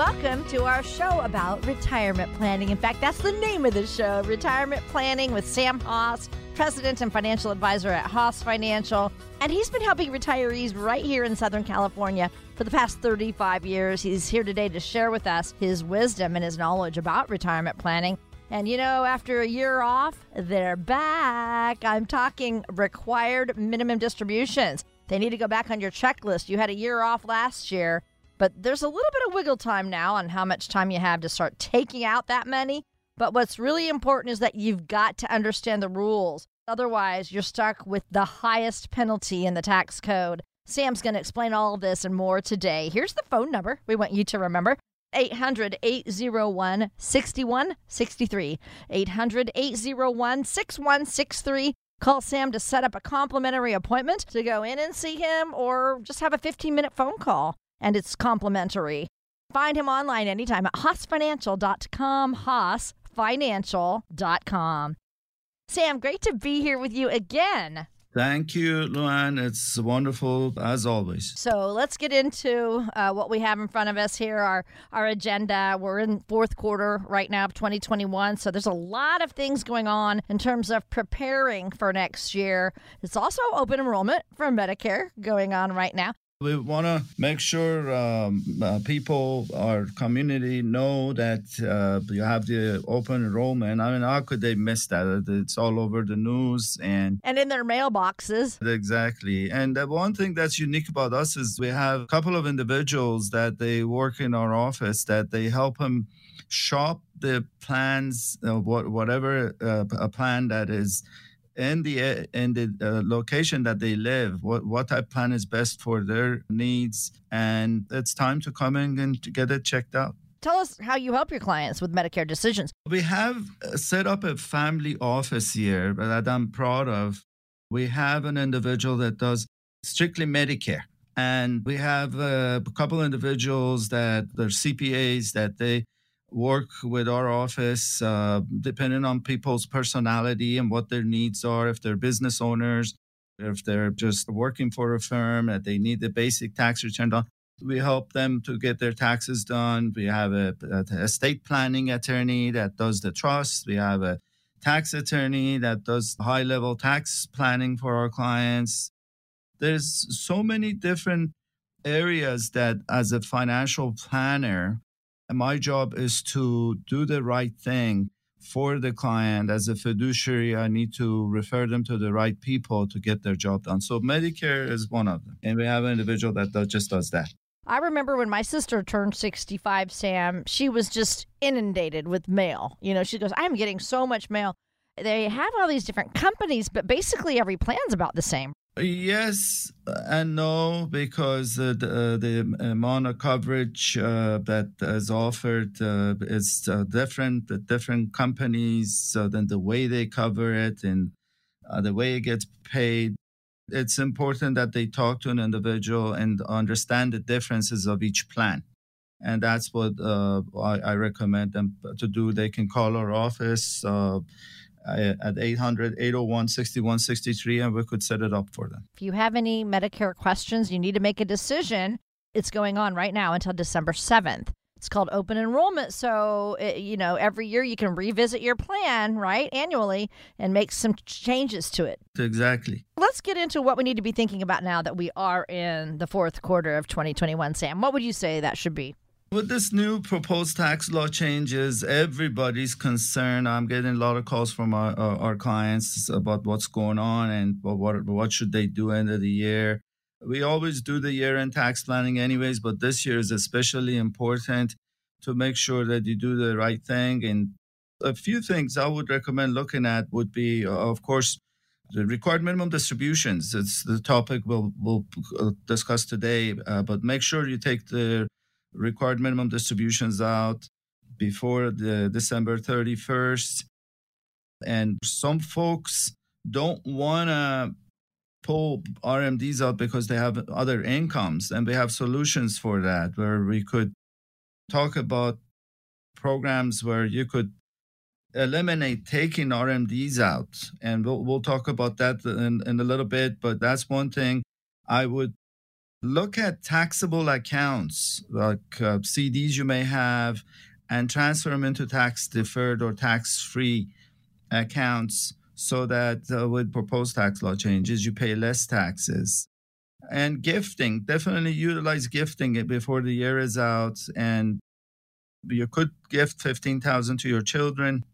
Welcome to our show about retirement planning. In fact, that's the name of the show, Retirement Planning with Sam Haas, President and Financial Advisor at Hoss Financial. And he's been helping retirees right here in Southern California for the past 35 years. He's here today to share with us his wisdom and his knowledge about retirement planning. And, you know, after a year off, they're back. I'm talking required minimum distributions. They need to go back on your checklist. You had a year off last year, but there's a little bit of wiggle time now on how much time you have to start taking out that money. But what's really important is that you've got to understand the rules. Otherwise, you're stuck with the highest penalty in the tax code. Sam's going to explain all of this and more today. Here's the phone number we want you to remember. 800-801-6163. 800-801-6163. Call Sam to set up a complimentary appointment to go in and see him, or just have a 15-minute phone call, and it's complimentary. Find him online anytime at HossFinancial.com, HossFinancial.com. Sam, great to be here with you again. Thank you, Luann. It's wonderful, as always. So let's get into what we have in front of us here, our agenda. We're in fourth quarter right now of 2021, so there's a lot of things going on in terms of preparing for next year. It's also open enrollment for Medicare going on right now. We want to make sure people, our community, know that you have the open enrollment. I mean, how could they miss that? It's all over the news and in their mailboxes. Exactly. And the one thing that's unique about us is we have a couple of individuals that they work in our office that they help them shop the plans, whatever a plan that is in the location that they live, what type of plan is best for their needs. And it's time to come in and to get it checked out. Tell us how you help your clients with Medicare decisions. We have set up a family office here that I'm proud of. We have an individual that does strictly Medicare. And we have a couple of individuals that they're CPAs that they work with our office, depending on people's personality and what their needs are, if they're business owners, if they're just working for a firm, that they need the basic tax return done. We help them to get their taxes done. We have an estate planning attorney that does the trust. We have a tax attorney that does high-level tax planning for our clients. There's so many different areas that, as a financial planner, my job is to do the right thing for the client. As a fiduciary, I need to refer them to the right people to get their job done. So Medicare is one of them. And we have an individual that just does that. I remember when my sister turned 65, Sam, she was just inundated with mail. You know, she goes, I'm getting so much mail. They have all these different companies, but basically every plan's about the same. Yes and no, because the amount of coverage that is offered is different. The different companies, then the way they cover it and the way it gets paid. It's important that they talk to an individual and understand the differences of each plan. And that's what I recommend them to do. They can call our office at 800-801-6163, and we could set it up for them. If you have any Medicare questions, you need to make a decision. It's going on right now until December 7th. It's called open enrollment. So, you know, every year you can revisit your plan, right, annually, and make some changes to it. Exactly. Let's get into what we need to be thinking about now that we are in the fourth quarter of 2021, Sam. What would you say that should be? With this new proposed tax law changes, everybody's concerned. I'm getting a lot of calls from our clients about what's going on and what should they do end of the year. We always do the year-end tax planning anyways, but this year is especially important to make sure that you do the right thing. And a few things I would recommend looking at would be, of course, the required minimum distributions. It's the topic we'll discuss today, but make sure you take the required minimum distributions out before the December 31st. And some folks don't want to pull RMDs out because they have other incomes. And we have solutions for that, where we could talk about programs where you could eliminate taking RMDs out. And we'll talk about that in a little bit. But that's one thing I would look at taxable accounts, like CDs you may have, and transfer them into tax-deferred or tax-free accounts so that with proposed tax law changes, you pay less taxes. And gifting, definitely utilize gifting before the year is out. And you could gift $15,000 to your children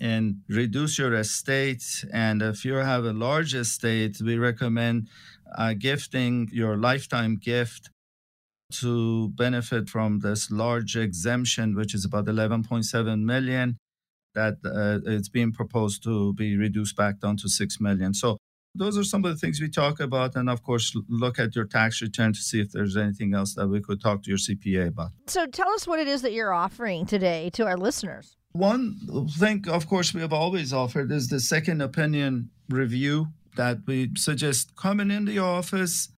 and reduce your estate. And if you have a large estate, we recommend gifting your lifetime gift to benefit from this large exemption, which is about $11.7 million, that it's being proposed to be reduced back down to $6 million. So those are some of the things we talk about. And of course, look at your tax return to see if there's anything else that we could talk to your CPA about. So tell us what it is that you're offering today to our listeners. One thing, of course, we have always offered is the second opinion review that we suggest coming in the office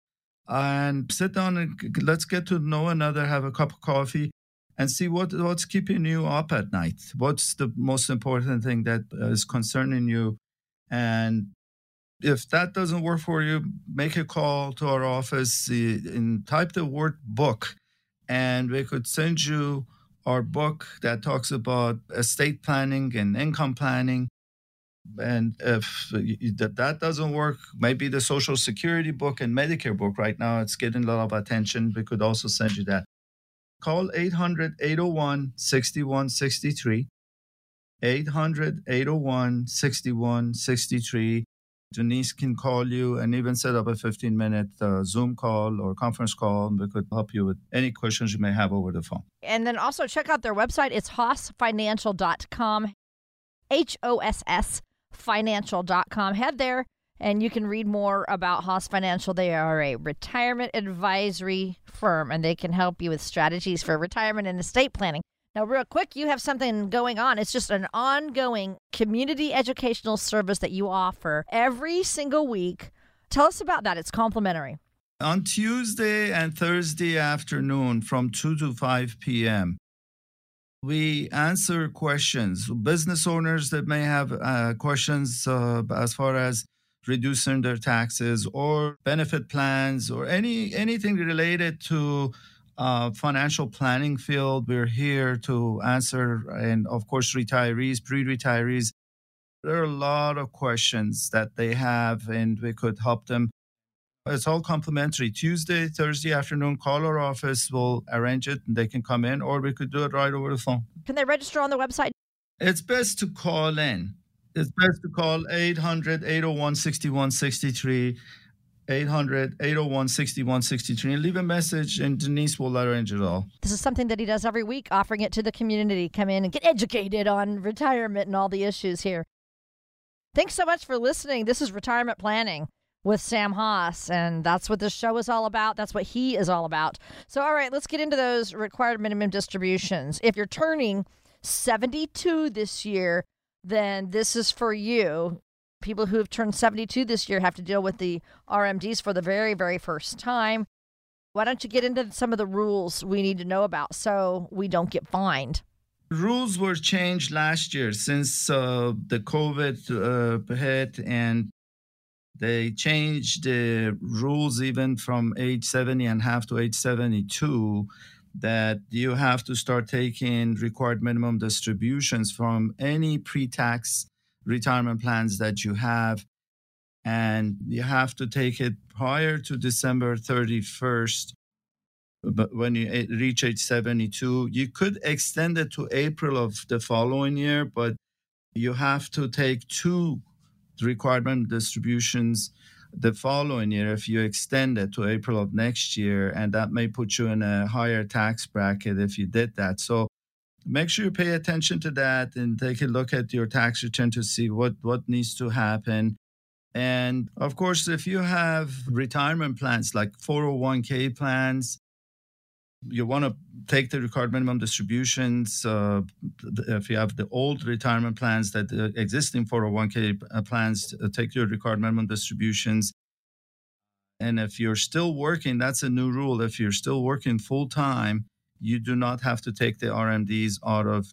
and sit down and let's get to know another, have a cup of coffee and see what's keeping you up at night. What's the most important thing that is concerning you? And if that doesn't work for you, make a call to our office and type the word book, and we could send you our book that talks about estate planning and income planning. And if that doesn't work, maybe the Social Security book and Medicare book right now, it's getting a lot of attention. We could also send you that. Call 800-801-6163, 800-801-6163. Denise can call you and even set up a 15-minute Zoom call or conference call, and we could help you with any questions you may have over the phone. And then also check out their website. It's HossFinancial.com, HOSS. Financial.com. Head there and you can read more about Hoss Financial. They are a retirement advisory firm and they can help you with strategies for retirement and estate planning. Now, real quick, you have something going on. It's just an ongoing community educational service that you offer every single week. Tell us about that. It's complimentary. On Tuesday and Thursday afternoon from 2 to 5 p.m., we answer questions. Business owners that may have questions as far as reducing their taxes or benefit plans or anything related to financial planning field. We're here to answer. And of course, retirees, pre-retirees, there are a lot of questions that they have and we could help them. It's all complimentary. Tuesday, Thursday afternoon, call our office. We'll arrange it and they can come in, or we could do it right over the phone. Can they register on the website? It's best to call in. It's best to call 800-801-6163, 800-801-6163, and leave a message and Denise will arrange it all. This is something that he does every week, offering it to the community. Come in and get educated on retirement and all the issues here. Thanks so much for listening. This is Retirement Planning with Sam Haas, and that's what this show is all about. That's what he is all about. So, all right, let's get into those required minimum distributions. If you're turning 72 this year, then this is for you. People who have turned 72 this year have to deal with the RMDs for the very, very first time. Why don't you get into some of the rules we need to know about so we don't get fined? Rules were changed last year since the COVID hit, and they changed the rules even from age 70 and a half to age 72, that you have to start taking required minimum distributions from any pre-tax retirement plans that you have. And you have to take it prior to December 31st. But when you reach age 72, you could extend it to April of the following year, but you have to take two requirement distributions the following year if you extend it to April of next year, and that may put you in a higher tax bracket if you did that. So make sure you pay attention to that and take a look at your tax return to see what needs to happen. And of course, if you have retirement plans like 401k plans, you want to take the required minimum distributions. If you have the old retirement plans, that the existing 401k plans, take your required minimum distributions. And if you're still working, that's a new rule. If you're still working full time, you do not have to take the RMDs out of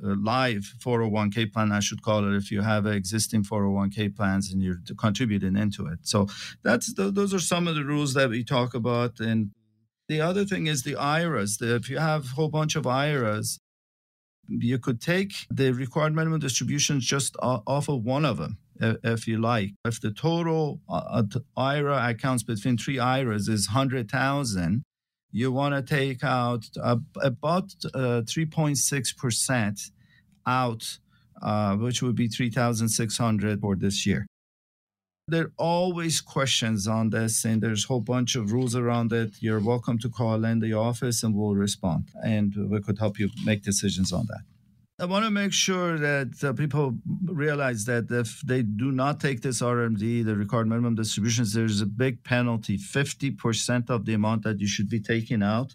live 401k plan, I should call it, if you have existing 401k plans and you're contributing into it. So that's those are some of the rules that we talk about. And the other thing is the IRAs. If you have a whole bunch of IRAs, you could take the required minimum distributions just off of one of them, if you like. If the total IRA accounts between three IRAs is $100,000, you want to take out about 3.6% out, which would be $3,600 for this year. There are always questions on this, and there's a whole bunch of rules around it. You're welcome to call in the office, and we'll respond, and we could help you make decisions on that. I want to make sure that people realize that if they do not take this RMD, the required minimum distributions, there's a big penalty, 50% of the amount that you should be taking out.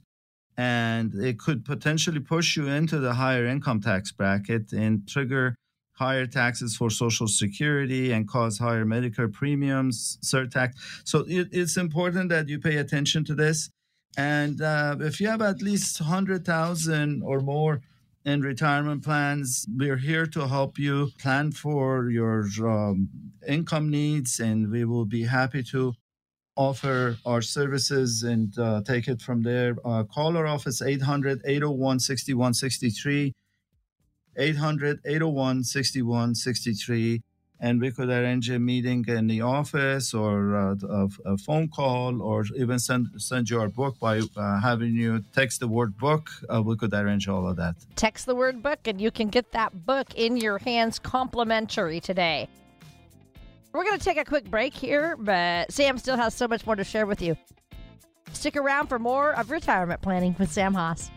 And it could potentially push you into the higher income tax bracket and trigger higher taxes for Social Security and cause higher Medicare premiums, surtax. So it's important that you pay attention to this. And if you have at least $100,000 or more in retirement plans, we're here to help you plan for your income needs, and we will be happy to offer our services and take it from there. Call our office, 800-801-6163, 800-801-6163, and we could arrange a meeting in the office or a phone call, or even send you our book by having you text the word book. We could arrange all of that. Text the word book and you can get that book in your hands complimentary today. We're going to take a quick break here, but Sam still has so much more to share with you. Stick around for more of Retirement Planning with Sam Haas.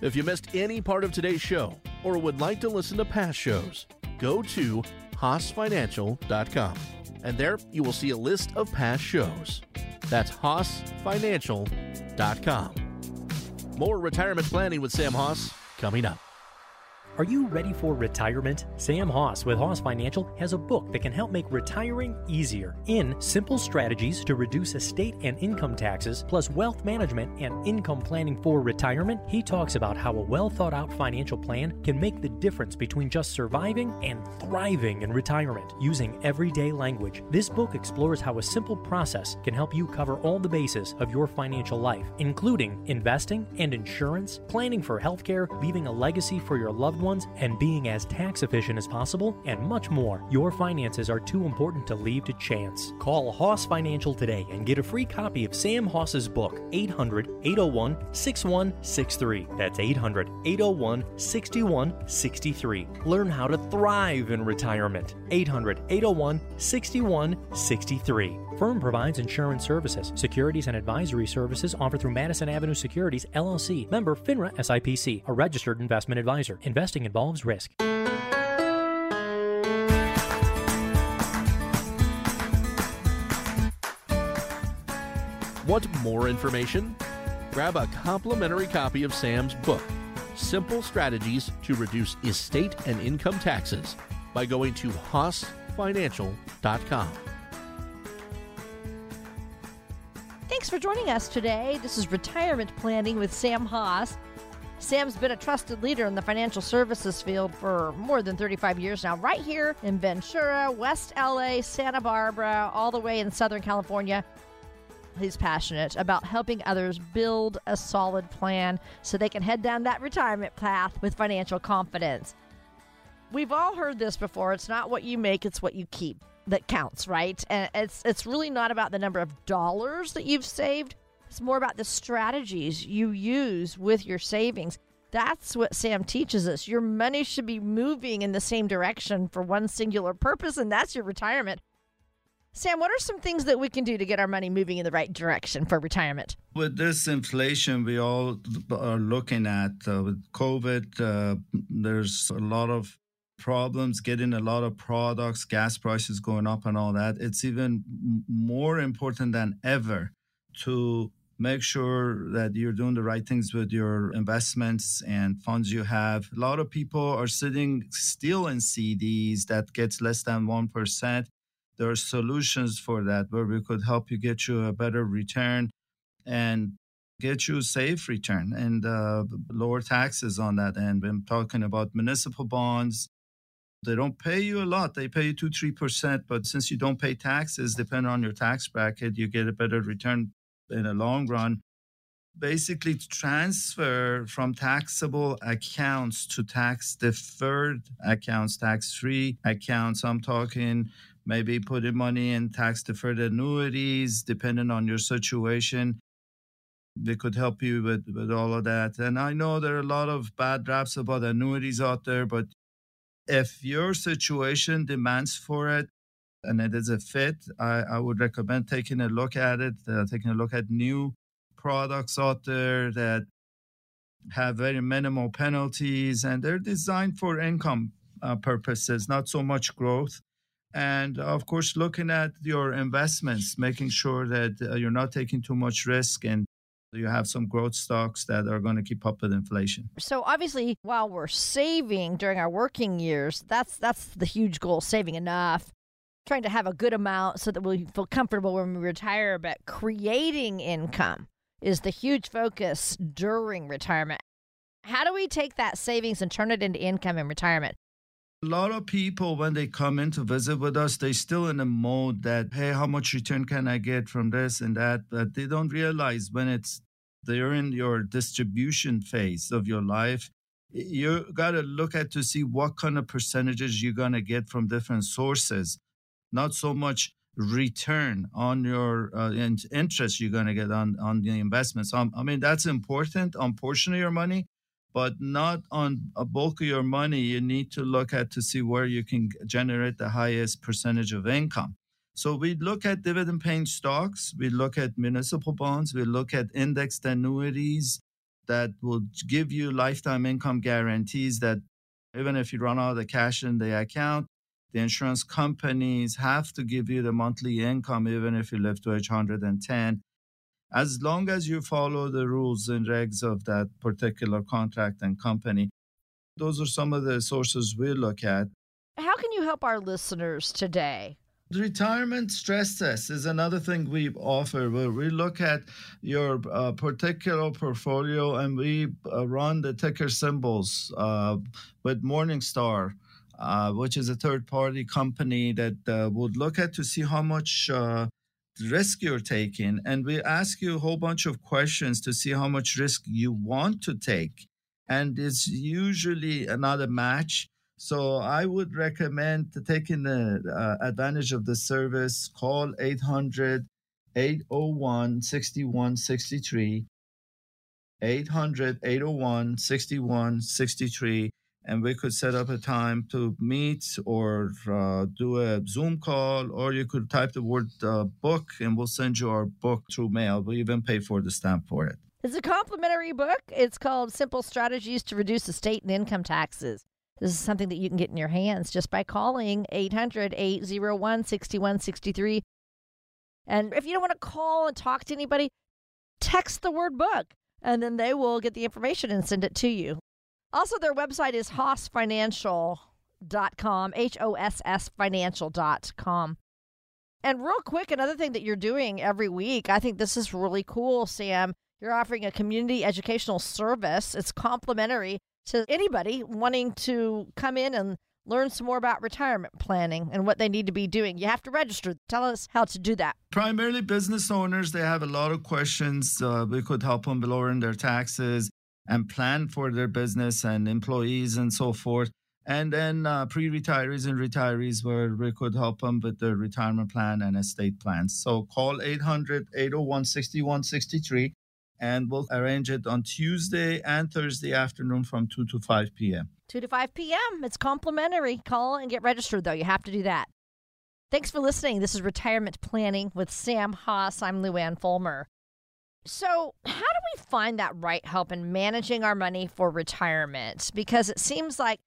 If you missed any part of today's show or would like to listen to past shows, go to HossFinancial.com, and there you will see a list of past shows. That's HossFinancial.com. More Retirement Planning with Sam Haas coming up. Are you ready for retirement? Sam Haas with Haas Financial has a book that can help make retiring easier in simple strategies to reduce estate and income taxes, plus wealth management and income planning for retirement. He talks about how a well-thought-out financial plan can make the difference between just surviving and thriving in retirement using everyday language. This book explores how a simple process can help you cover all the bases of your financial life, including investing and insurance, planning for healthcare, leaving a legacy for your loved ones, and being as tax efficient as possible, and much more. Your finances are too important to leave to chance. Call Haas Financial today and get a free copy of Sam Haas's book, 800-801-6163. That's 800-801-6163. Learn how to thrive in retirement. 800-801-6163. Firm provides insurance services. Securities and advisory services offered through Madison Avenue Securities, LLC. Member FINRA SIPC, a registered investment advisor. Investing involves risk. Want more information? Grab a complimentary copy of Sam's book, Simple Strategies to Reduce Estate and Income Taxes, by going to HossFinancial.com. Thanks for joining us today. This is Retirement Planning with Sam Haas. Sam's been a trusted leader in the financial services field for more than 35 years now, right here in Ventura, West LA, Santa Barbara, all the way in Southern California. He's passionate about helping others build a solid plan so they can head down that retirement path with financial confidence. We've all heard this before. It's not what you make, it's what you keep that counts, right? And it's really not about the number of dollars that you've saved. It's more about the strategies you use with your savings. That's what Sam teaches us. Your money should be moving in the same direction for one singular purpose, and that's your retirement. Sam, what are some things that we can do to get our money moving in the right direction for retirement? With this inflation we all are looking at, with COVID, there's a lot of problems getting a lot of products, gas prices going up and all that. It's even more important than ever to make sure that you're doing the right things with your investments and funds you have. A lot of people are sitting still in CDs that gets less than 1%. There are solutions for that where we could help you get you a better return and get you a safe return and lower taxes on that end. I'm talking about municipal bonds. They don't pay you a lot. They pay you 2-3%, but since you don't pay taxes, depending on your tax bracket, you get a better return in the long run. Basically, transfer from taxable accounts to tax-deferred accounts, tax-free accounts. I'm talking maybe putting money in tax-deferred annuities, depending on your situation. They could help you with all of that. And I know there are a lot of bad raps about annuities out there, but if your situation demands for it and it is a fit, I would recommend taking a look at it, taking a look at new products out there that have very minimal penalties, and they're designed for income purposes, not so much growth. And of course, looking at your investments, making sure that you're not taking too much risk and you have some growth stocks that are going to keep up with inflation. So obviously, while we're saving during our working years, that's the huge goal, saving enough, trying to have a good amount so that we feel comfortable when we retire. But creating income is the huge focus during retirement. How do we take that savings and turn it into income in retirement? A lot of people, when they come in to visit with us, they're still in a mode that, hey, how much return can I get from this and that? But they don't realize when they're in your distribution phase of your life, you got to look at to see what kind of percentages you're going to get from different sources. Not so much return on your interest you're going to get on the investments. I mean, that's important on portion of your money, but not on a bulk of your money. You need to look at to see where you can generate the highest percentage of income. So we look at dividend-paying stocks. We look at municipal bonds. We look at indexed annuities that will give you lifetime income guarantees that even if you run out of the cash in the account, the insurance companies have to give you the monthly income, even if you live to age 110, as long as you follow the rules and regs of that particular contract and company. Those are some of the sources we look at. How can you help our listeners today? The retirement stress test is another thing we offer, where we look at your particular portfolio and we run the ticker symbols with Morningstar, which is a third-party company that would look at to see how much risk you're taking. And we ask you a whole bunch of questions to see how much risk you want to take. And it's usually another match. So I would recommend taking the advantage of the service. Call 800-801-6163, 800-801-6163. And we could set up a time to meet or do a Zoom call, or you could type the word book and we'll send you our book through mail. We'll even pay for the stamp for it. It's a complimentary book. It's called Simple Strategies to Reduce Estate and Income Taxes. This is something that you can get in your hands just by calling 800-801-6163. And if you don't want to call and talk to anybody, text the word book, and then they will get the information and send it to you. Also, their website is HossFinancial.com, HossFinancial.com. And real quick, another thing that you're doing every week, I think this is really cool, Sam. You're offering a community educational service. It's complimentary to anybody wanting to come in and learn some more about retirement planning and what they need to be doing. You have to register. Tell us how to do that. Primarily business owners, they have a lot of questions. We could help them lowering their taxes and plan for their business and employees and so forth. And then pre-retirees and retirees, where we could help them with their retirement plan and estate plans. So call 800-801-6163, and we'll arrange it on Tuesday and Thursday afternoon from 2 to 5 p.m. 2 to 5 p.m. It's complimentary. Call and get registered, though. You have to do that. Thanks for listening. This is Retirement Planning with Sam Haas. I'm Luann Fulmer. So how do we find that right help in managing our money for retirement? Because it seems like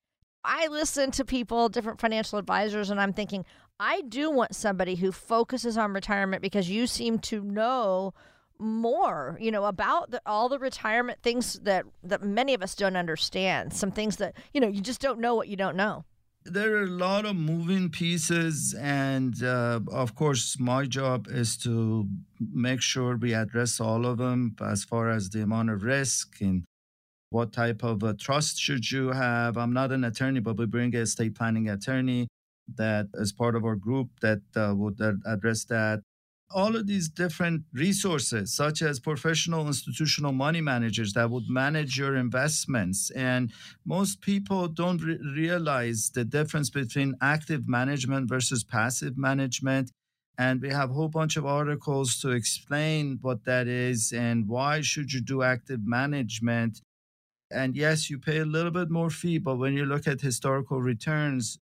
I listen to people, different financial advisors, and I'm thinking, I do want somebody who focuses on retirement, because you seem to know more, about all the retirement things that many of us don't understand. Some things that, you just don't know what you don't know. there are a lot of moving pieces, and of course, my job is to make sure we address all of them as far as the amount of risk and what type of trust should you have. I'm not an attorney, but we bring a estate planning attorney that is part of our group that would address that. All of these different resources, such as professional institutional money managers that would manage your investments. And most people don't realize the difference between active management versus passive management. And we have a whole bunch of articles to explain what that is and why should you do active management. And yes, you pay a little bit more fee, but when you look at historical returns,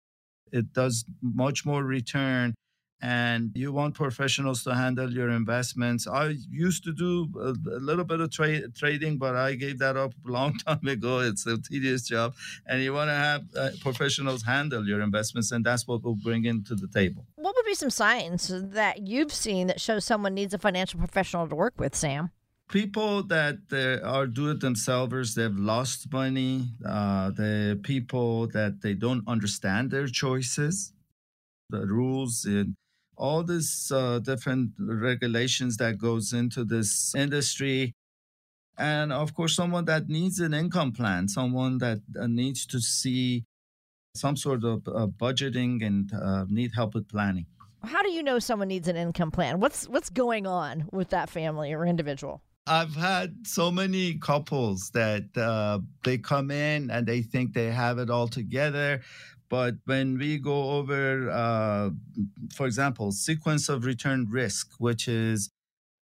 it does much more return. And you want professionals to handle your investments. I used to do a little bit of trading, but I gave that up a long time ago. It's a tedious job. And you want to have professionals handle your investments, and that's what we'll bring into the table. What would be some signs that you've seen that show someone needs a financial professional to work with, Sam? People that are do-it-themselvers, they've lost money. The people that they don't understand their choices, the rules, and all these different regulations that goes into this industry. And of course, someone that needs an income plan, someone that needs to see some sort of budgeting and need help with planning. How do you know someone needs an income plan? What's going on with that family or individual? I've had so many couples that they come in and they think they have it all together. But when we go over, for example, sequence of return risk, which is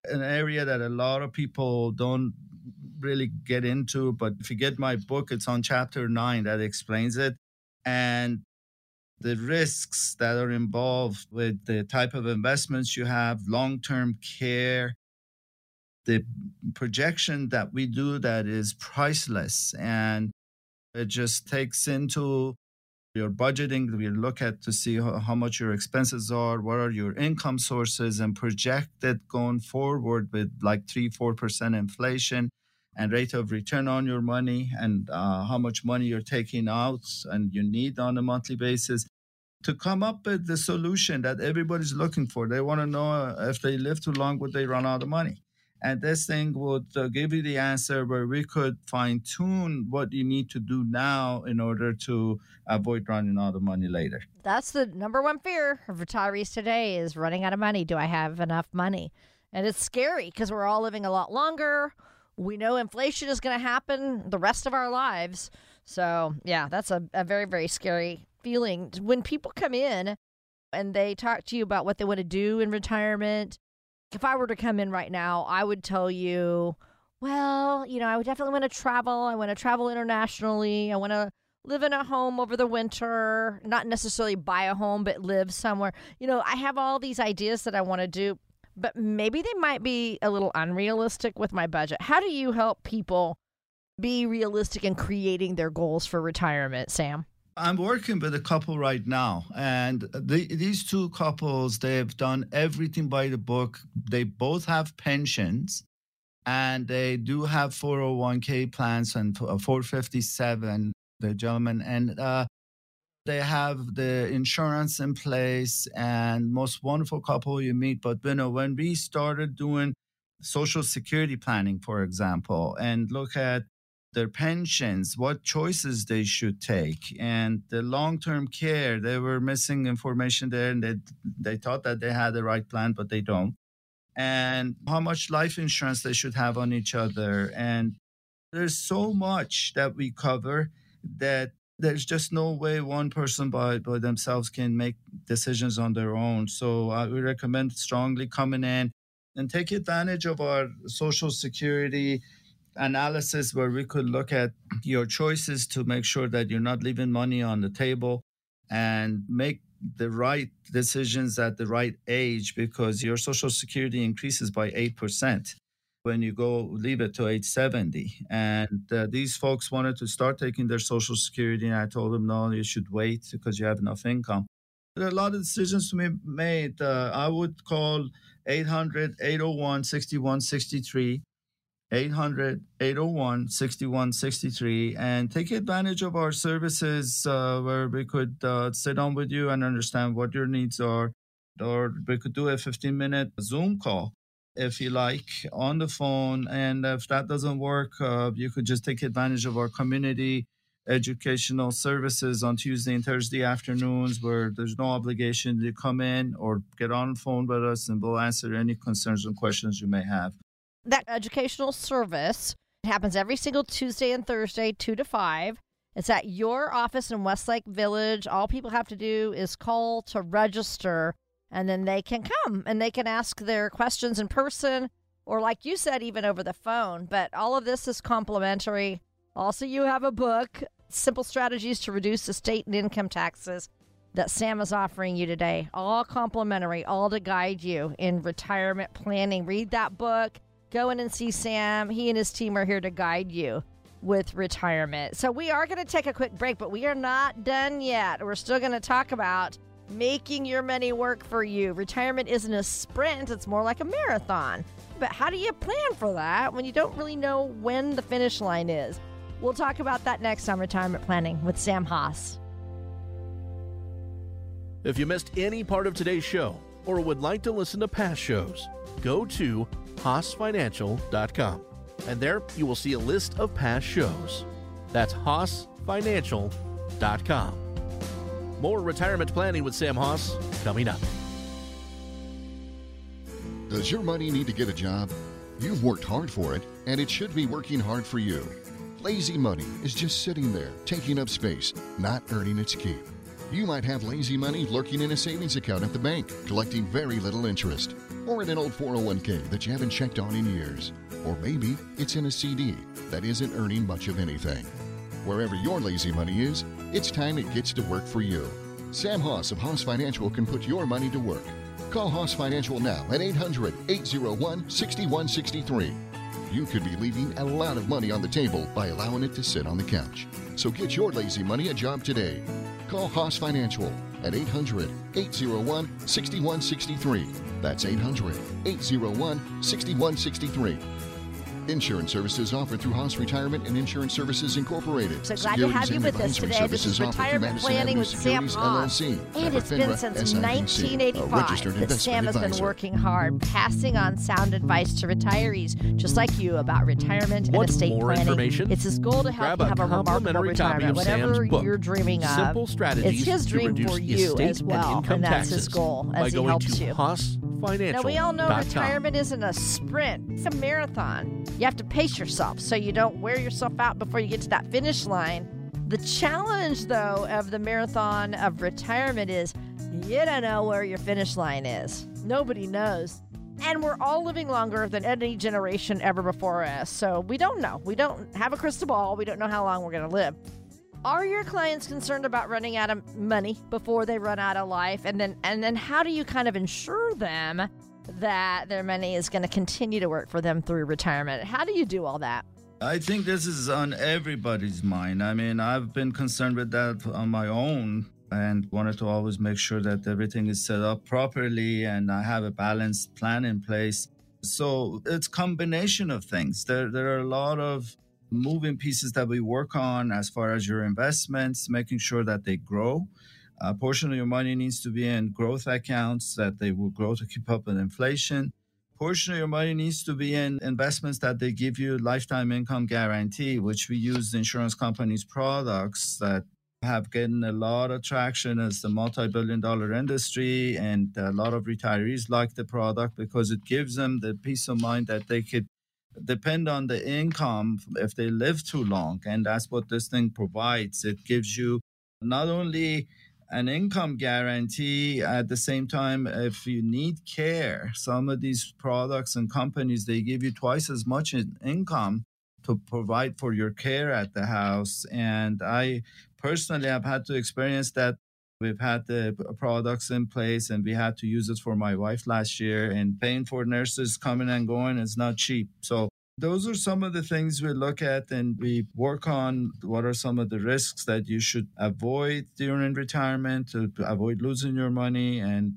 an area that a lot of people don't really get into. But if you get my book, it's on chapter 9 that explains it. And the risks that are involved with the type of investments you have, long-term care, the projection that we do that is priceless. And it just takes into your budgeting, we look at to see how much your expenses are, what are your income sources, and project it going forward with like 3-4% inflation and rate of return on your money, and how much money you're taking out and you need on a monthly basis to come up with the solution that everybody's looking for. They want to know if they live too long, would they run out of money? And this thing would give you the answer where we could fine-tune what you need to do now in order to avoid running out of money later. That's the number one fear of retirees today is running out of money. Do I have enough money? And it's scary because we're all living a lot longer. We know inflation is going to happen the rest of our lives. So, yeah, that's a very, very scary feeling. When people come in and they talk to you about what they want to do in retirement, if I were to come in right now, I would tell you, well, you know, I would definitely want to travel. I want to travel internationally. I want to live in a home over the winter, not necessarily buy a home, but live somewhere. You know, I have all these ideas that I want to do, but maybe they might be a little unrealistic with my budget. How do you help people be realistic in creating their goals for retirement, Sam? I'm working with a couple right now, and these two couples, they've done everything by the book. They both have pensions, and they do have 401k plans and 457, the gentleman, and they have the insurance in place, and most wonderful couple you meet. But you know, when we started doing Social Security planning, for example, and look at their pensions, what choices they should take, and the long-term care, they were missing information there, and they thought that they had the right plan, but they don't, and how much life insurance they should have on each other. And there's so much that we cover that there's just no way one person by themselves can make decisions on their own. So we recommend strongly coming in and take advantage of our Social Security analysis where we could look at your choices to make sure that you're not leaving money on the table and make the right decisions at the right age, because your Social Security increases by 8% when you go leave it to age 70. And these folks wanted to start taking their Social Security, and I told them, no, you should wait because you have enough income. There are a lot of decisions to be made. I would call 800-801-6163. 800-801-6163, and take advantage of our services where we could sit down with you and understand what your needs are. Or we could do a 15-minute Zoom call, if you like, on the phone. And if that doesn't work, you could just take advantage of our community educational services on Tuesday and Thursday afternoons, where there's no obligation to come in or get on the phone with us, and we'll answer any concerns and questions you may have. That educational service happens every single Tuesday and Thursday, 2 to 5. It's at your office in Westlake Village. All people have to do is call to register, and then they can come and they can ask their questions in person, or like you said, even over the phone. But all of this is complimentary. Also, you have a book, Simple Strategies to Reduce Estate and Income Taxes, that Sam is offering you today. All complimentary, all to guide you in retirement planning. Read that book. Go in and see Sam. He and his team are here to guide you with retirement. So we are going to take a quick break, but we are not done yet. We're still going to talk about making your money work for you. Retirement isn't a sprint. It's more like a marathon. But how do you plan for that when you don't really know when the finish line is? We'll talk about that next on Retirement Planning with Sam Haas. If you missed any part of today's show or would like to listen to past shows, go to HossFinancial.com, and there you will see a list of past shows. That's HossFinancial.com. More Retirement Planning with Sam Haas coming up. Does your money need to get a job? You've worked hard for it, and it should be working hard for you. Lazy money is just sitting there, taking up space, not earning its keep. You might have lazy money lurking in a savings account at the bank, collecting very little interest, or in an old 401k that you haven't checked on in years, or maybe it's in a CD that isn't earning much of anything. Wherever your lazy money is, it's time it gets to work for you. Sam Haas of Haas Financial can put your money to work. Call Haas Financial now at 800-801-6163. You could be leaving a lot of money on the table by allowing it to sit on the couch. So get your lazy money a job today. Call Haas Financial at 800-801-6163. That's 800-801-6163. Insurance services offered through Haas Retirement and Insurance Services Incorporated. So glad to have you with us today. This is Retirement Planning with Sam Haas. And it's been since 1985 that Sam has been working hard, passing on sound advice to retirees just like you about retirement and estate planning. It's his goal to help you have a remarkable retirement, whatever you're dreaming of. It's his dream for you as well, and that's his goal as he helps you. Now, we all know retirement isn't a sprint. It's a marathon. You have to pace yourself so you don't wear yourself out before you get to that finish line. The challenge, though, of the marathon of retirement is you don't know where your finish line is. Nobody knows. And we're all living longer than any generation ever before us, so we don't know. We don't have a crystal ball. We don't know how long we're going to live. Are your clients concerned about running out of money before they run out of life? And then how do you kind of ensure them that their money is going to continue to work for them through retirement? How do you do all that? I think this is on everybody's mind. I mean, I've been concerned with that on my own and wanted to always make sure that everything is set up properly and I have a balanced plan in place. So it's a combination of things. There are a lot of moving pieces that we work on as far as your investments, making sure that they grow. A portion of your money needs to be in growth accounts that they will grow to keep up with inflation. A portion of your money needs to be in investments that they give you lifetime income guarantee, which we use insurance companies' products that have gotten a lot of traction as the multi-billion-dollar industry. And a lot of retirees like the product because it gives them the peace of mind that they could depend on the income if they live too long. And that's what this thing provides. It gives you not only an income guarantee, at the same time, if you need care, some of these products and companies, they give you twice as much in income to provide for your care at the house. And I personally have had to experience that. We've had the products in place and we had to use it for my wife last year, and paying for nurses coming and going is not cheap. So those are some of the things we look at and we work on. What are some of the risks that you should avoid during retirement to avoid losing your money, and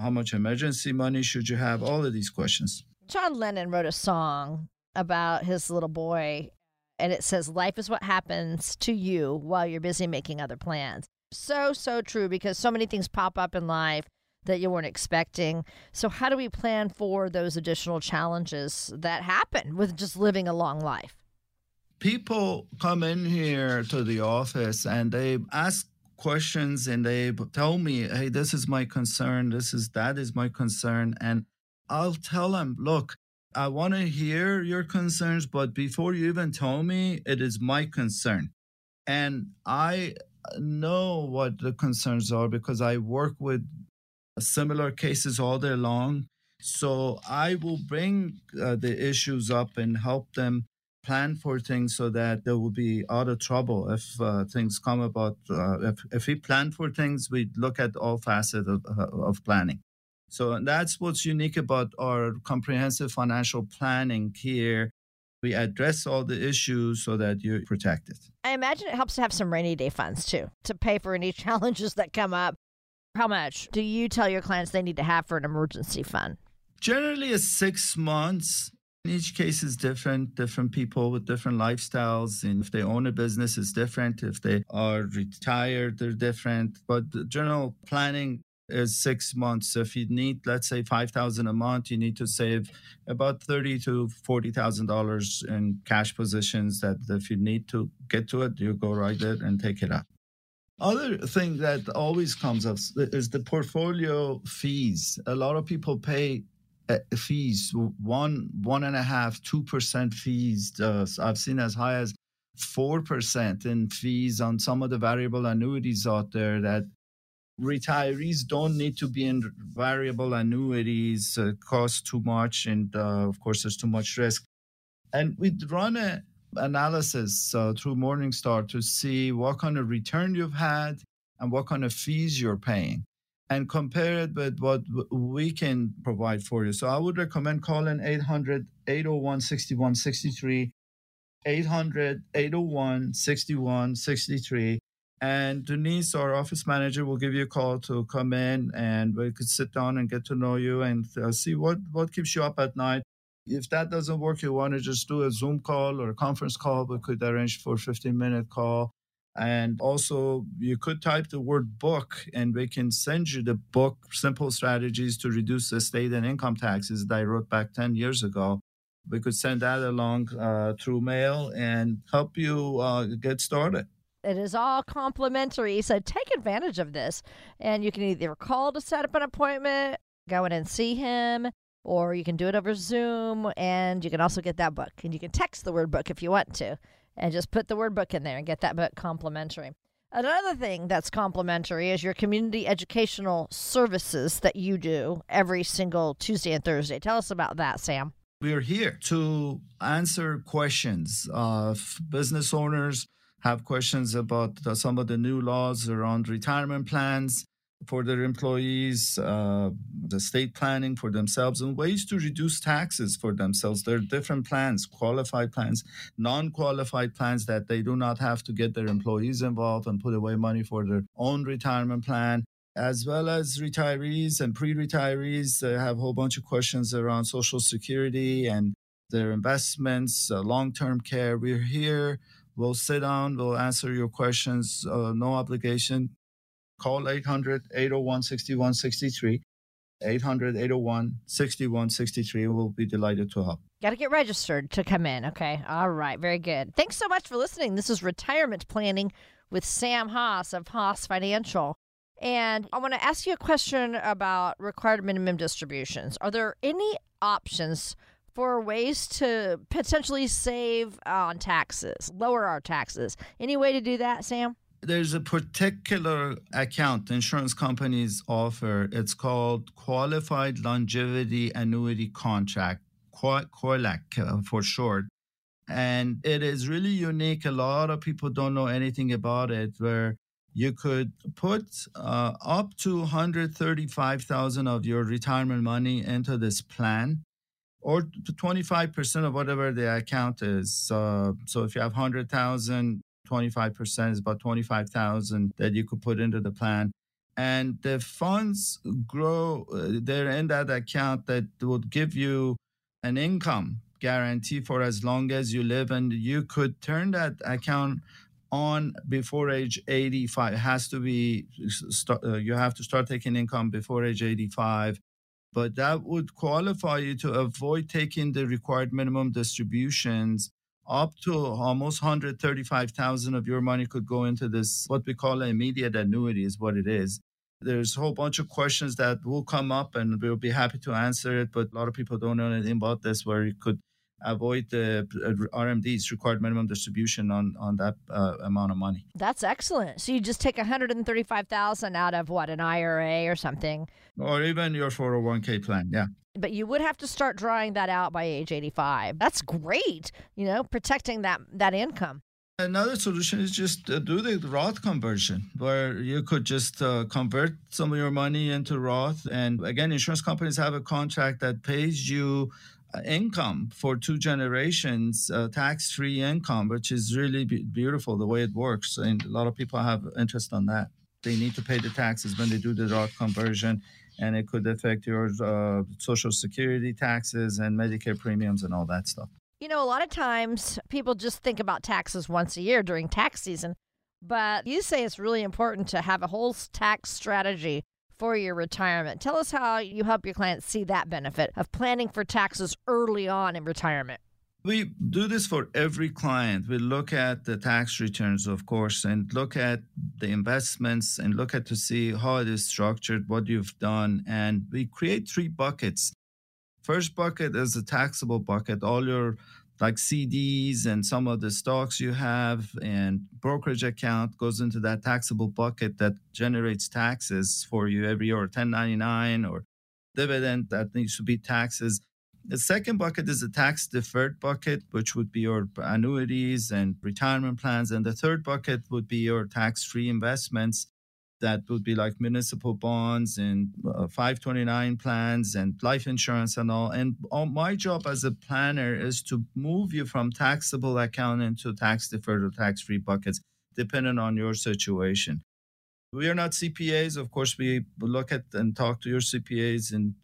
how much emergency money should you have? All of these questions. John Lennon wrote a song about his little boy, and it says, life is what happens to you while you're busy making other plans. So true, because so many things pop up in life that you weren't expecting. So how do we plan for those additional challenges that happen with just living a long life? People come in here to the office and they ask questions and they tell me, hey, this is my concern. That is my concern. And I'll tell them, look, I want to hear your concerns, but before you even tell me, it is my concern. And I know what the concerns are because I work with similar cases all day long. So I will bring the issues up and help them plan for things so that they will be out of trouble if things come about. If we plan for things, we look at all facets of planning. So that's what's unique about our comprehensive financial planning here. We address all the issues so that you're protected. I imagine it helps to have some rainy day funds too, to pay for any challenges that come up. How much do you tell your clients they need to have for an emergency fund? Generally, it's 6 months. Each case is different people with different lifestyles. And if they own a business, it's different. If they are retired, they're different. But the general planning is 6 months. So if you need, let's say, $5,000 a month, you need to save about $30,000 to $40,000 in cash positions that if you need to get to it, you go right there and take it up. Other thing that always comes up is the portfolio fees. A lot of people pay fees, 1.5%, 2% fees. I've seen as high as 4% in fees on some of the variable annuities out there that retirees don't need to be in variable annuities, cost too much, and of course there's too much risk. And we run a analysis through Morningstar to see what kind of return you've had and what kind of fees you're paying and compare it with what we can provide for you. So I would recommend calling 800-801-6163, 800-801-6163. And Denise, our office manager, will give you a call to come in and we could sit down and get to know you and see what keeps you up at night. If that doesn't work, you want to just do a Zoom call or a conference call, we could arrange for a 15-minute call. And also, you could type the word book, and we can send you the book, Simple Strategies to Reduce Estate and Income Taxes, that I wrote back 10 years ago. We could send that along through mail and help you get started. It is all complimentary, so take advantage of this. And you can either call to set up an appointment, go in and see him, or you can do it over Zoom, and you can also get that book. And you can text the word book if you want to, and just put the word book in there and get that book complimentary. Another thing that's complimentary is your community educational services that you do every single Tuesday and Thursday. Tell us about that, Sam. We're here to answer questions. Business owners have questions about some of the new laws around retirement plans for their employees, the estate planning for themselves, and ways to reduce taxes for themselves. There are different plans, qualified plans, non-qualified plans that they do not have to get their employees involved and put away money for their own retirement plan, as well as retirees and pre-retirees. They have a whole bunch of questions around Social Security and their investments, long-term care. We're here. We'll sit down. We'll answer your questions. No obligation. Call 800-801-6163, 800-801-6163. We'll be delighted to help. Got to get registered to come in. Okay. All right. Very good. Thanks so much for listening. This is Retirement Planning with Sam Haas of Haas Financial. And I want to ask you a question about required minimum distributions. Are there any options for ways to potentially save on taxes, lower our taxes? Any way to do that, Sam? There's a particular account insurance companies offer. It's called Qualified Longevity Annuity Contract, QLAC for short. And it is really unique. A lot of people don't know anything about it, where you could put up to $135,000 of your retirement money into this plan, or 25% of whatever the account is. So if you have $100,000, 25% is about $25,000 that you could put into the plan. And the funds grow, they're in that account that would give you an income guarantee for as long as you live, and you could turn that account on before age 85. It has to be, you have to start taking income before age 85. But that would qualify you to avoid taking the required minimum distributions. Up to almost $135,000 of your money could go into this, what we call an immediate annuity is what it is. There's a whole bunch of questions that will come up and we'll be happy to answer it, but a lot of people don't know anything about this, where you could avoid the RMDs, required minimum distribution, on that amount of money. That's excellent. So you just take $135,000 out of what, an IRA or something? Or even your 401k plan, yeah. But you would have to start drawing that out by age 85. That's great, you know, protecting that income. Another solution is just do the Roth conversion, where you could just convert some of your money into Roth. And again, insurance companies have a contract that pays you income for 2 generations, tax-free income, which is really beautiful the way it works. And a lot of people have interest on that. They need to pay the taxes when they do the Roth conversion, and it could affect your Social Security taxes and Medicare premiums and all that stuff. You know, a lot of times people just think about taxes once a year during tax season, but you say it's really important to have a whole tax strategy for your retirement. Tell us how you help your clients see that benefit of planning for taxes early on in retirement. We do this for every client. We look at the tax returns, of course, and look at the investments and look at to see how it is structured, what you've done. And we create 3 buckets. First bucket is a taxable bucket, all your like CDs and some of the stocks you have and brokerage account goes into that taxable bucket that generates taxes for you every year, or 1099 or dividend that needs to be taxes. The second bucket is a tax deferred bucket, which would be your annuities and retirement plans. And the third bucket would be your tax-free investments. That would be like municipal bonds and 529 plans and life insurance and all. And all my job as a planner is to move you from taxable account into tax-deferred or tax-free buckets, depending on your situation. We are not CPAs. Of course, we look at and talk to your CPAs and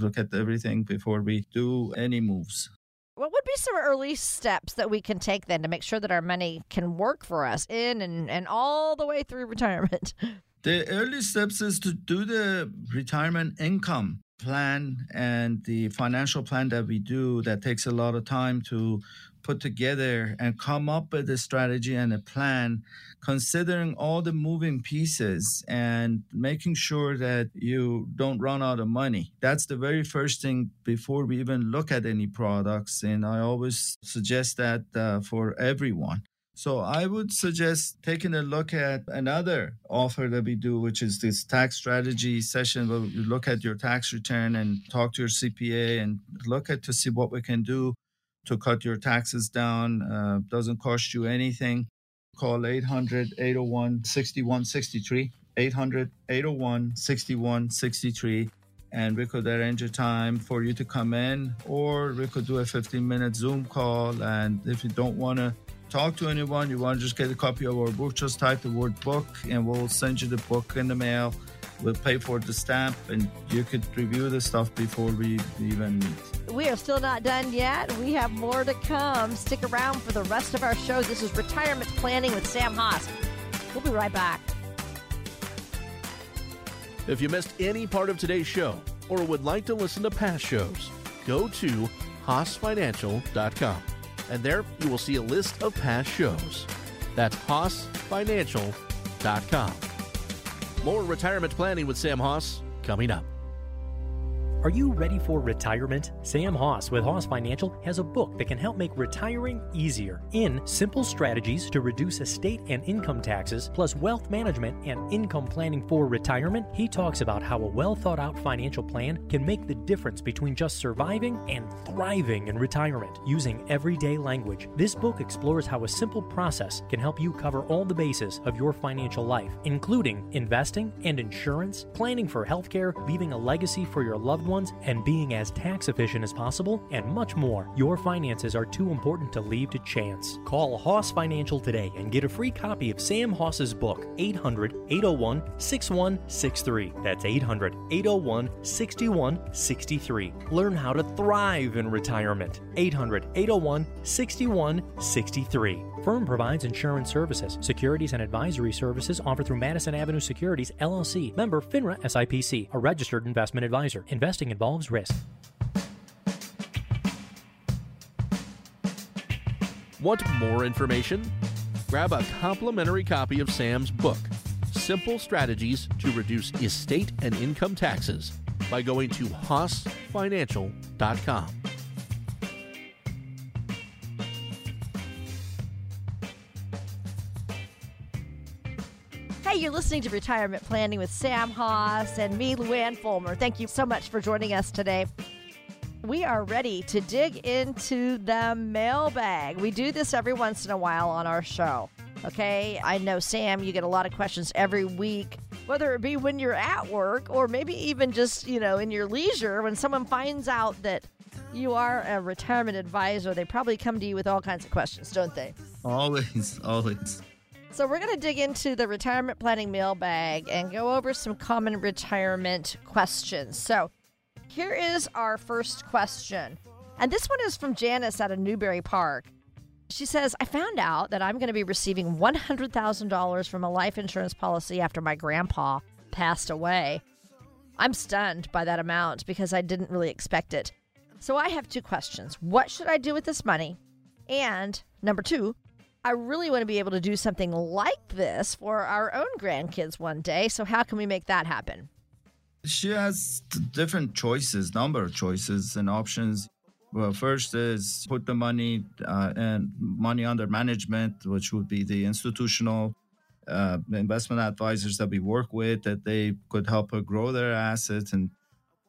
look at everything before we do any moves. What would be some early steps that we can take then to make sure that our money can work for us in and all the way through retirement? The early steps is to do the retirement income plan and the financial plan that we do. That takes a lot of time to put together and come up with a strategy and a plan, considering all the moving pieces and making sure that you don't run out of money. That's the very first thing before we even look at any products. And I always suggest that for everyone. So I would suggest taking a look at another offer that we do, which is this tax strategy session where you look at your tax return and talk to your CPA and look at to see what we can do to cut your taxes down. Doesn't cost you anything. Call 800-801-6163, 800-801-6163, and we could arrange a time for you to come in, or we could do a 15-minute Zoom call. And if you don't want to talk to anyone, you want to just get a copy of our book, just type the word book and we'll send you the book in the mail. We'll pay for the stamp and you could review the stuff before we even meet. We are still not done yet. We have more to come. Stick around for the rest of our show. This is Retirement Planning with Sam Haas. We'll be right back. If you missed any part of today's show or would like to listen to past shows, go to HossFinancial.com. And there you will see a list of past shows. That's HossFinancial.com. More Retirement Planning with Sam Haas coming up. Are you ready for retirement? Sam Haas with Haas Financial has a book that can help make retiring easier in simple strategies to reduce estate and income taxes, plus wealth management and income planning for retirement. He talks about how a well-thought-out financial plan can make the difference between just surviving and thriving in retirement using everyday language. This book explores how a simple process can help you cover all the bases of your financial life, including investing and insurance, planning for healthcare, leaving a legacy for your loved ones, ones, and being as tax efficient as possible, and much more. Your finances are too important to leave to chance. Call Hoss Financial today and get a free copy of Sam Haas's book, 800-801-6163. That's 800-801-6163. Learn how to thrive in retirement. 800-801-6163. Firm provides insurance services, securities, and advisory services offered through Madison Avenue Securities, LLC. Member FINRA SIPC, a registered investment advisor. Investing involves risk. Want more information? Grab a complimentary copy of Sam's book, Simple Strategies to Reduce Estate and Income Taxes, by going to HossFinancial.com. Hey, you're listening to Retirement Planning with Sam Haas and me, Luann Fulmer. Thank you so much for joining us today. We are ready to dig into the mailbag. We do this every once in a while on our show, okay? I know, Sam, you get a lot of questions every week, whether it be when you're at work or maybe even just, you know, in your leisure. When someone finds out that you are a retirement advisor, they probably come to you with all kinds of questions, don't they? Always, always. So we're going to dig into the retirement planning mailbag and go over some common retirement questions. So here is our first question. And this one is from Janice out of Newbury Park. She says, I found out that I'm going to be receiving $100,000 from a life insurance policy after my grandpa passed away. I'm stunned by that amount because I didn't really expect it. So I have two questions. What should I do with this money? And number two, I really want to be able to do something like this for our own grandkids one day. So how can we make that happen? She has different choices, number of choices and options. Well, first is put the money and money under management, which would be the institutional investment advisors that we work with, that they could help her grow their assets and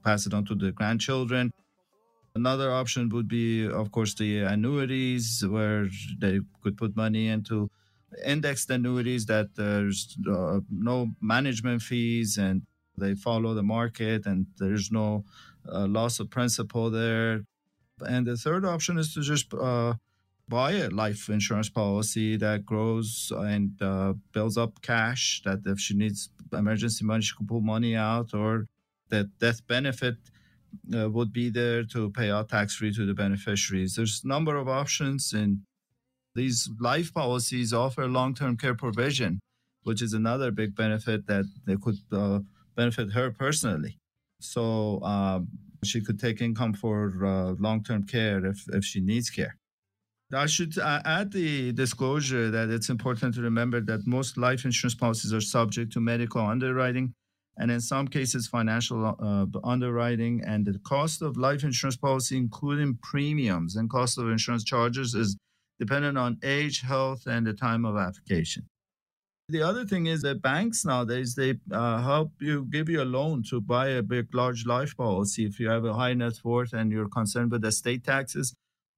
pass it on to the grandchildren. Another option would be, of course, the annuities, where they could put money into indexed annuities that there's no management fees and they follow the market and there's no loss of principal there. And the third option is to just buy a life insurance policy that grows and builds up cash, that if she needs emergency money, she can pull money out, or that death benefit would be there to pay out tax-free to the beneficiaries. There's a number of options, and these life policies offer long-term care provision, which is another big benefit that they could benefit her personally. So she could take income for long-term care if she needs care. I should add the disclosure that it's important to remember that most life insurance policies are subject to medical underwriting, and in some cases, financial underwriting, and the cost of life insurance policy, including premiums and cost of insurance charges, is dependent on age, health, and the time of application. The other thing is that banks nowadays, they help you, give you a loan to buy a big, large life policy. If you have a high net worth and you're concerned with estate taxes,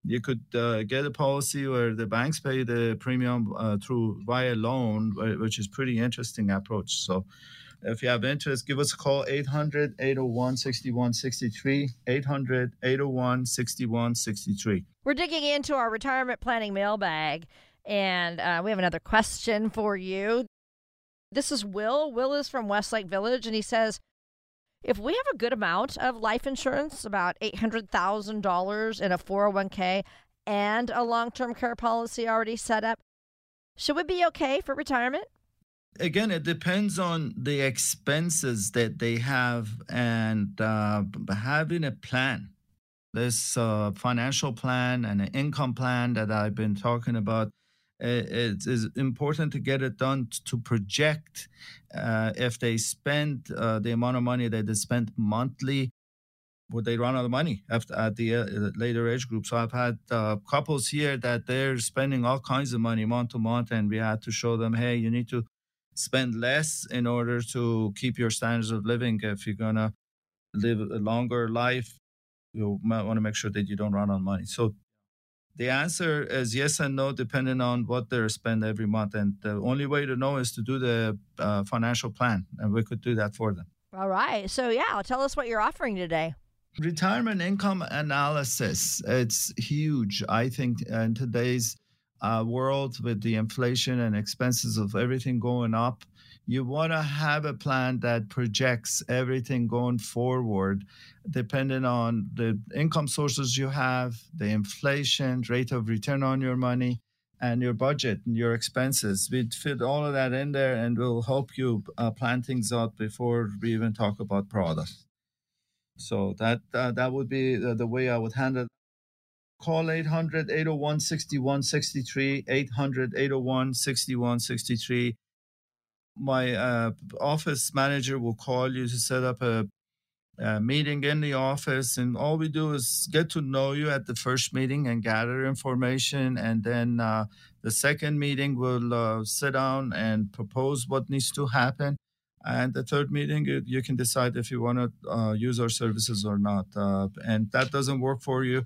you could get a policy where the banks pay the premium via loan, which is pretty interesting approach. So if you have interest, give us a call, 800-801-6163, 800-801-6163. We're digging into our retirement planning mailbag, and we have another question for you. This is Will. Will is from Westlake Village, and he says, if we have a good amount of life insurance, about $800,000 in a 401k and a long-term care policy already set up, should we be okay for retirement? Again, it depends on the expenses that they have and having a plan. This financial plan and an income plan that I've been talking about, it is important to get it done to project if they spend the amount of money that they spend monthly, would they run out of money at the later age group. So I've had couples here that they're spending all kinds of money month to month, and we had to show them, hey, you need to spend less in order to keep your standards of living. If you're going to live a longer life, you might want to make sure that you don't run out of money. So the answer is yes and no, depending on what they spend every month. And the only way to know is to do the financial plan, and we could do that for them. All right. So, yeah, tell us what you're offering today. Retirement income analysis, it's huge, I think, in today's world with the inflation and expenses of everything going up. You want to have a plan that projects everything going forward, depending on the income sources you have, the inflation, rate of return on your money, and your budget and your expenses. We'd fit all of that in there, and we'll help you plan things out before we even talk about products. So that would be the way I would handle it. Call 800-801-6163, 800-801-6163. My office manager will call you to set up a meeting in the office. And all we do is get to know you at the first meeting and gather information. And then the second meeting, we'll sit down and propose what needs to happen. And the third meeting, you can decide if you want to use our services or not. And that doesn't work for you,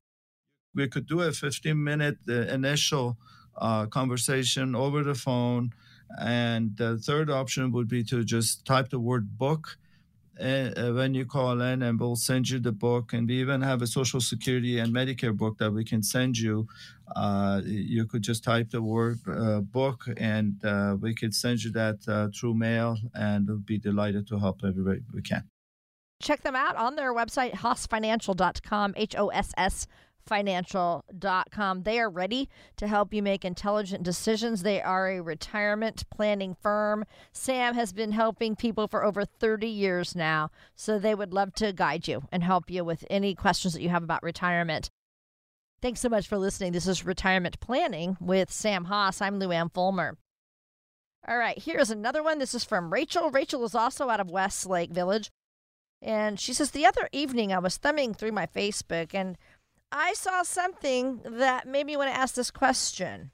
we could do a 15-minute initial conversation over the phone. And the third option would be to just type the word book when you call in, and we'll send you the book. And we even have a Social Security and Medicare book that we can send you. You could just type the word book, and we could send you that through mail, and we'll be delighted to help everybody we can. Check them out on their website, HossFinancial.com, HossFinancial.com. They are ready to help you make intelligent decisions. They are a retirement planning firm. Sam has been helping people for over 30 years now, so they would love to guide you and help you with any questions that you have about retirement. Thanks so much for listening. This is Retirement Planning with Sam Haas. I'm Luann Fulmer. All right, here's another one. This is from Rachel. Rachel is also out of Westlake Village, and she says, the other evening I was thumbing through my Facebook, and I saw something that made me want to ask this question.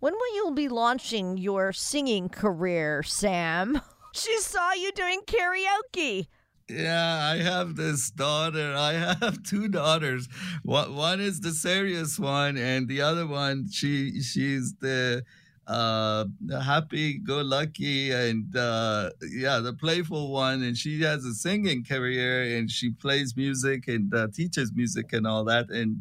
When will you be launching your singing career, Sam? She saw you doing karaoke. Yeah, I have this daughter. I have two daughters. One is the serious one, and the other one, she's the happy-go-lucky and, the playful one. And she has a singing career, and she plays music and teaches music and all that. And,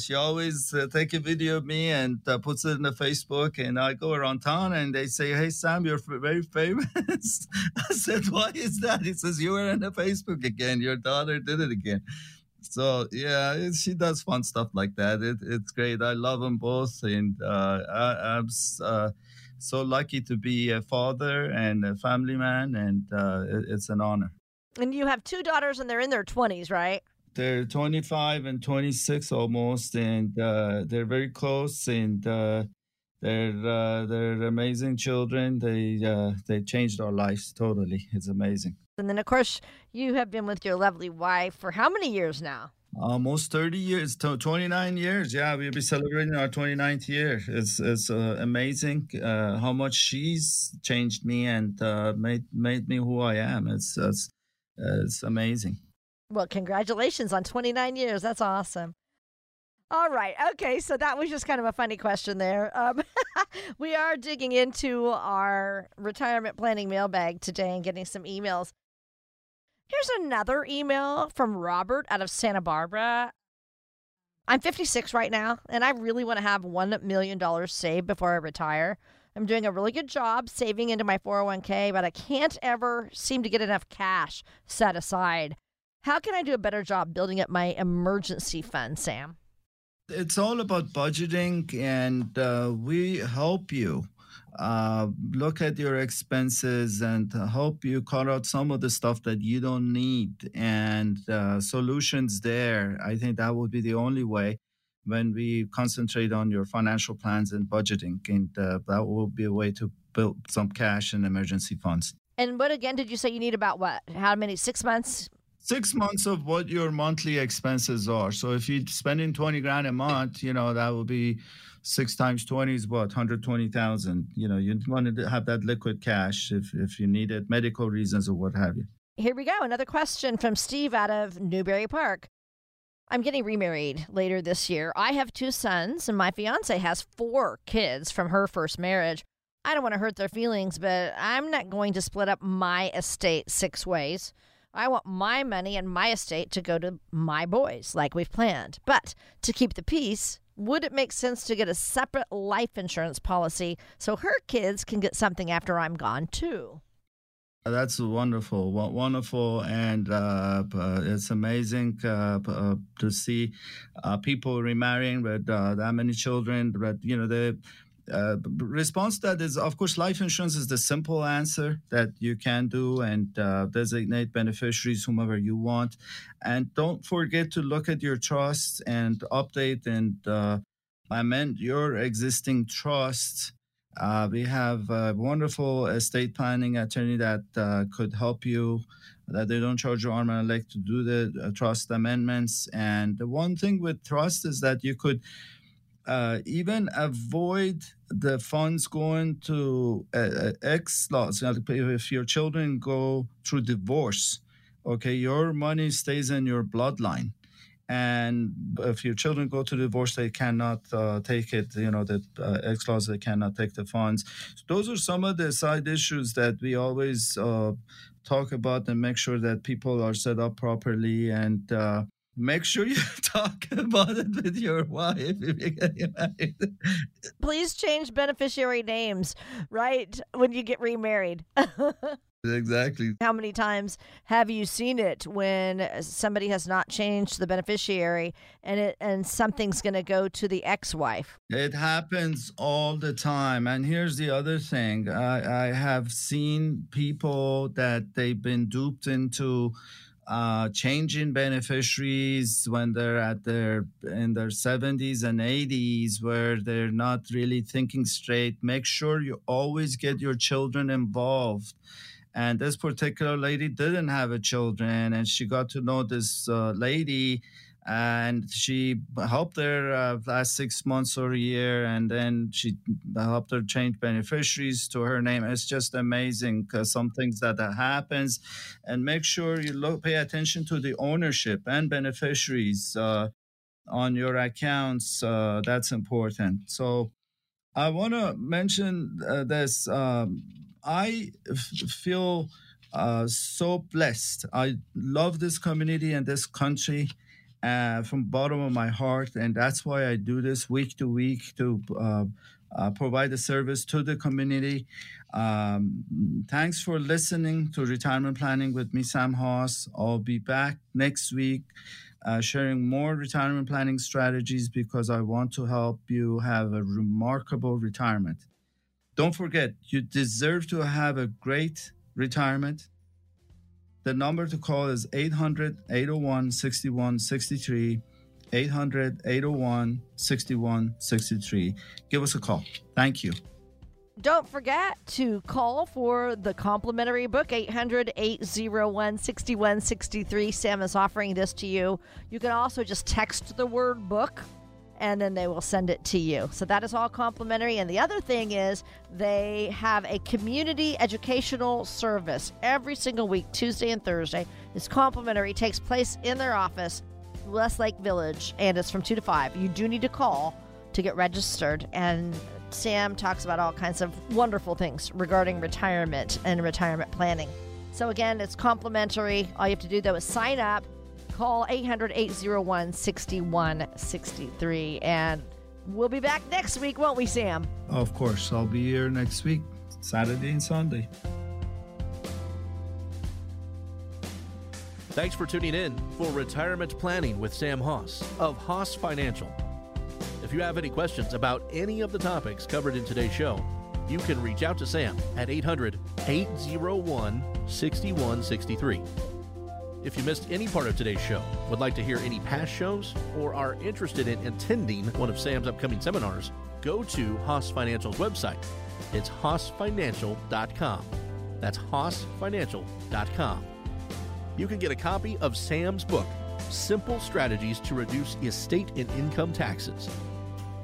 she always takes a video of me and puts it in the Facebook. And I go around town, and they say, hey, Sam, you're very famous. I said, why is that? He says, you were in the Facebook again. Your daughter did it again. So, yeah, she does fun stuff like that. It's great. I love them both. And I'm so lucky to be a father and a family man. And it's an honor. And you have two daughters, and they're in their 20s, right? They're 25 and 26 almost. And they're very close. And they're amazing children. They changed our lives totally. It's amazing. And then, of course, you have been with your lovely wife for how many years now? Almost 30 years, 29 years. Yeah, we'll be celebrating our 29th year. It's amazing how much she's changed me and made me who I am. It's amazing. Well, congratulations on 29 years. That's awesome. All right. Okay. So that was just kind of a funny question there. We are digging into our retirement planning mailbag today and getting some emails. Here's another email from Robert out of Santa Barbara. I'm 56 right now, and I really want to have $1 million saved before I retire. I'm doing a really good job saving into my 401k, but I can't ever seem to get enough cash set aside. How can I do a better job building up my emergency fund, Sam? It's all about budgeting, and we help you look at your expenses and help you cut out some of the stuff that you don't need, and solutions there. I think that would be the only way when we concentrate on your financial plans and budgeting, and that will be a way to build some cash and emergency funds. And what, again, did you say you need about what? How many? 6 months? 6 months of what your monthly expenses are. So if you're spending $20,000 a month, that will be 6 times 20 is what, 120,000. You want to have that liquid cash if you need it, medical reasons or what have you. Here we go. Another question from Steve out of Newbury Park. I'm getting remarried later this year. I have 2 sons, and my fiance has 4 kids from her first marriage. I don't want to hurt their feelings, but I'm not going to split up my estate 6 ways. I want my money and my estate to go to my boys like we've planned. But to keep the peace, would it make sense to get a separate life insurance policy so her kids can get something after I'm gone too? That's wonderful. Wonderful. And it's amazing to see people remarrying with that many children. But, you know, the response to that is, of course, life insurance is the simple answer that you can do and designate beneficiaries, whomever you want. And don't forget to look at your trusts and update and amend your existing trusts. We have a wonderful estate planning attorney that could help you, that they don't charge your arm and a leg to do the trust amendments. And the one thing with trust is that you could even avoid the funds going to ex-laws. If your children go through divorce, okay, your money stays in your bloodline. And if your children go to divorce, they cannot take it. You know, the ex-laws, they cannot take the funds. So those are some of the side issues that we always talk about and make sure that people are set up properly. And make sure you talk about it with your wife if you get married. Please change beneficiary names, right, when you get remarried. Exactly. How many times have you seen it when somebody has not changed the beneficiary and something's going to go to the ex-wife? It happens all the time. And here's the other thing. I have seen people that they've been duped into changing beneficiaries when they're at in their 70s and 80s, where they're not really thinking straight. Make sure you always get your children involved. And this particular lady didn't have a children, and she got to know this lady, and she helped her last 6 months or a year, and then she helped her change beneficiaries to her name. It's just amazing, 'cause some things that happens. And make sure you pay attention to the ownership and beneficiaries on your accounts. That's important. So I want to mention this. I feel so blessed. I love this community and this country from the bottom of my heart. And that's why I do this week to week, to provide a service to the community. Thanks for listening to Retirement Planning with me, Sam Haas. I'll be back next week sharing more retirement planning strategies, because I want to help you have a remarkable retirement. Don't forget, you deserve to have a great retirement. The number to call is 800-801-6163, 800-801-6163. Give us a call. Thank you. Don't forget to call for the complimentary book, 800-801-6163. Sam is offering this to you. You can also just text the word book, and then they will send it to you. So that is all complimentary. And the other thing is they have a community educational service every single week, Tuesday and Thursday. It's complimentary. It takes place in their office, Westlake Village, and it's from 2 to 5. You do need to call to get registered. And Sam talks about all kinds of wonderful things regarding retirement and retirement planning. So again, it's complimentary. All you have to do, though, is sign up. Call 800-801-6163. And we'll be back next week, won't we, Sam? Of course. I'll be here next week, Saturday and Sunday. Thanks for tuning in for Retirement Planning with Sam Haas of Haas Financial. If you have any questions about any of the topics covered in today's show, you can reach out to Sam at 800-801-6163. If you missed any part of today's show, would like to hear any past shows, or are interested in attending one of Sam's upcoming seminars, go to Hoss Financial's website. It's HossFinancial.com. That's HossFinancial.com. You can get a copy of Sam's book, Simple Strategies to Reduce Estate and Income Taxes.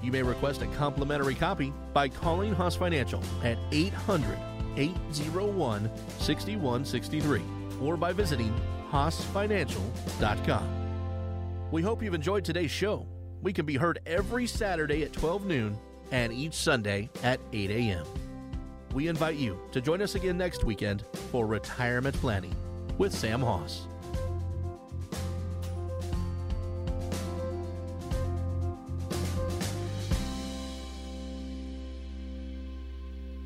You may request a complimentary copy by calling Hoss Financial at 800-801-6163 or by visiting HossFinancial.com. We hope you've enjoyed today's show. We can be heard every Saturday at 12 noon and each Sunday at 8 a.m. We invite you to join us again next weekend for Retirement Planning. with Sam Haas.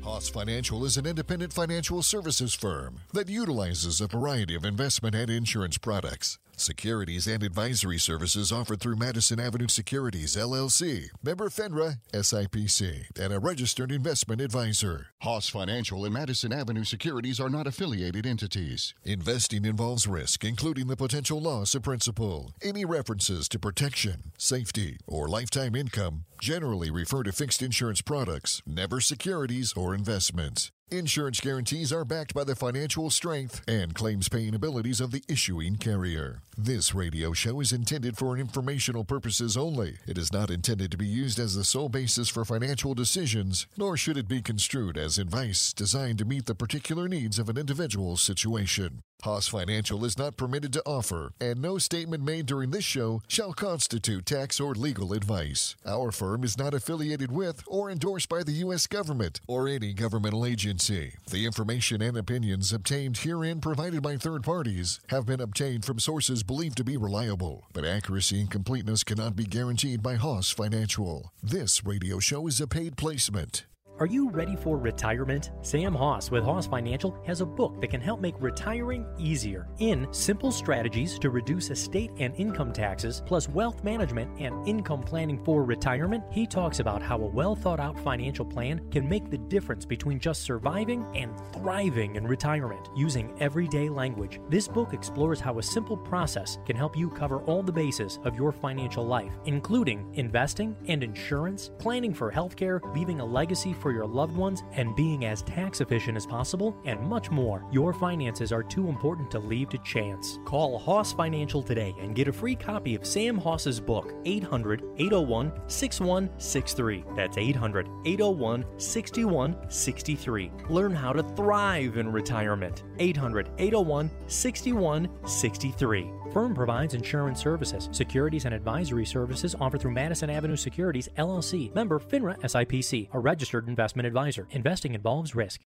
Hoss Financial is an independent financial services firm that utilizes a variety of investment and insurance products. Securities and advisory services offered through Madison Avenue Securities, LLC, member FINRA, SIPC, and a registered investment advisor. Hoss Financial and Madison Avenue Securities are not affiliated entities. Investing involves risk, including the potential loss of principal. Any references to protection, safety, or lifetime income generally refer to fixed insurance products, never securities or investments. Insurance guarantees are backed by the financial strength and claims-paying abilities of the issuing carrier. This radio show is intended for informational purposes only. It is not intended to be used as the sole basis for financial decisions, nor should it be construed as advice designed to meet the particular needs of an individual's situation. Hoss Financial is not permitted to offer, and no statement made during this show shall constitute tax or legal advice. Our firm is not affiliated with or endorsed by the U.S. government or any governmental agency. The information and opinions obtained herein provided by third parties have been obtained from sources believed to be reliable, but accuracy and completeness cannot be guaranteed by Hoss Financial. This radio show is a paid placement. Are you ready for retirement? Sam Haas with Haas Financial has a book that can help make retiring easier in simple strategies to reduce estate and income taxes, plus wealth management and income planning for retirement. He talks about how a well-thought-out financial plan can make the difference between just surviving and thriving in retirement using everyday language. This book explores how a simple process can help you cover all the bases of your financial life, including investing and insurance, planning for healthcare, leaving a legacy for your loved ones, and being as tax efficient as possible, and much more. Your finances are too important to leave to chance. Call Hoss Financial today and get a free copy of Sam Haas's book, 800-801-6163. That's 800-801-6163. Learn how to thrive in retirement. 800-801-6163. Firm provides insurance services. Securities and advisory services offered through Madison Avenue Securities, LLC. Member FINRA SIPC, a registered investment advisor. Investing involves risk.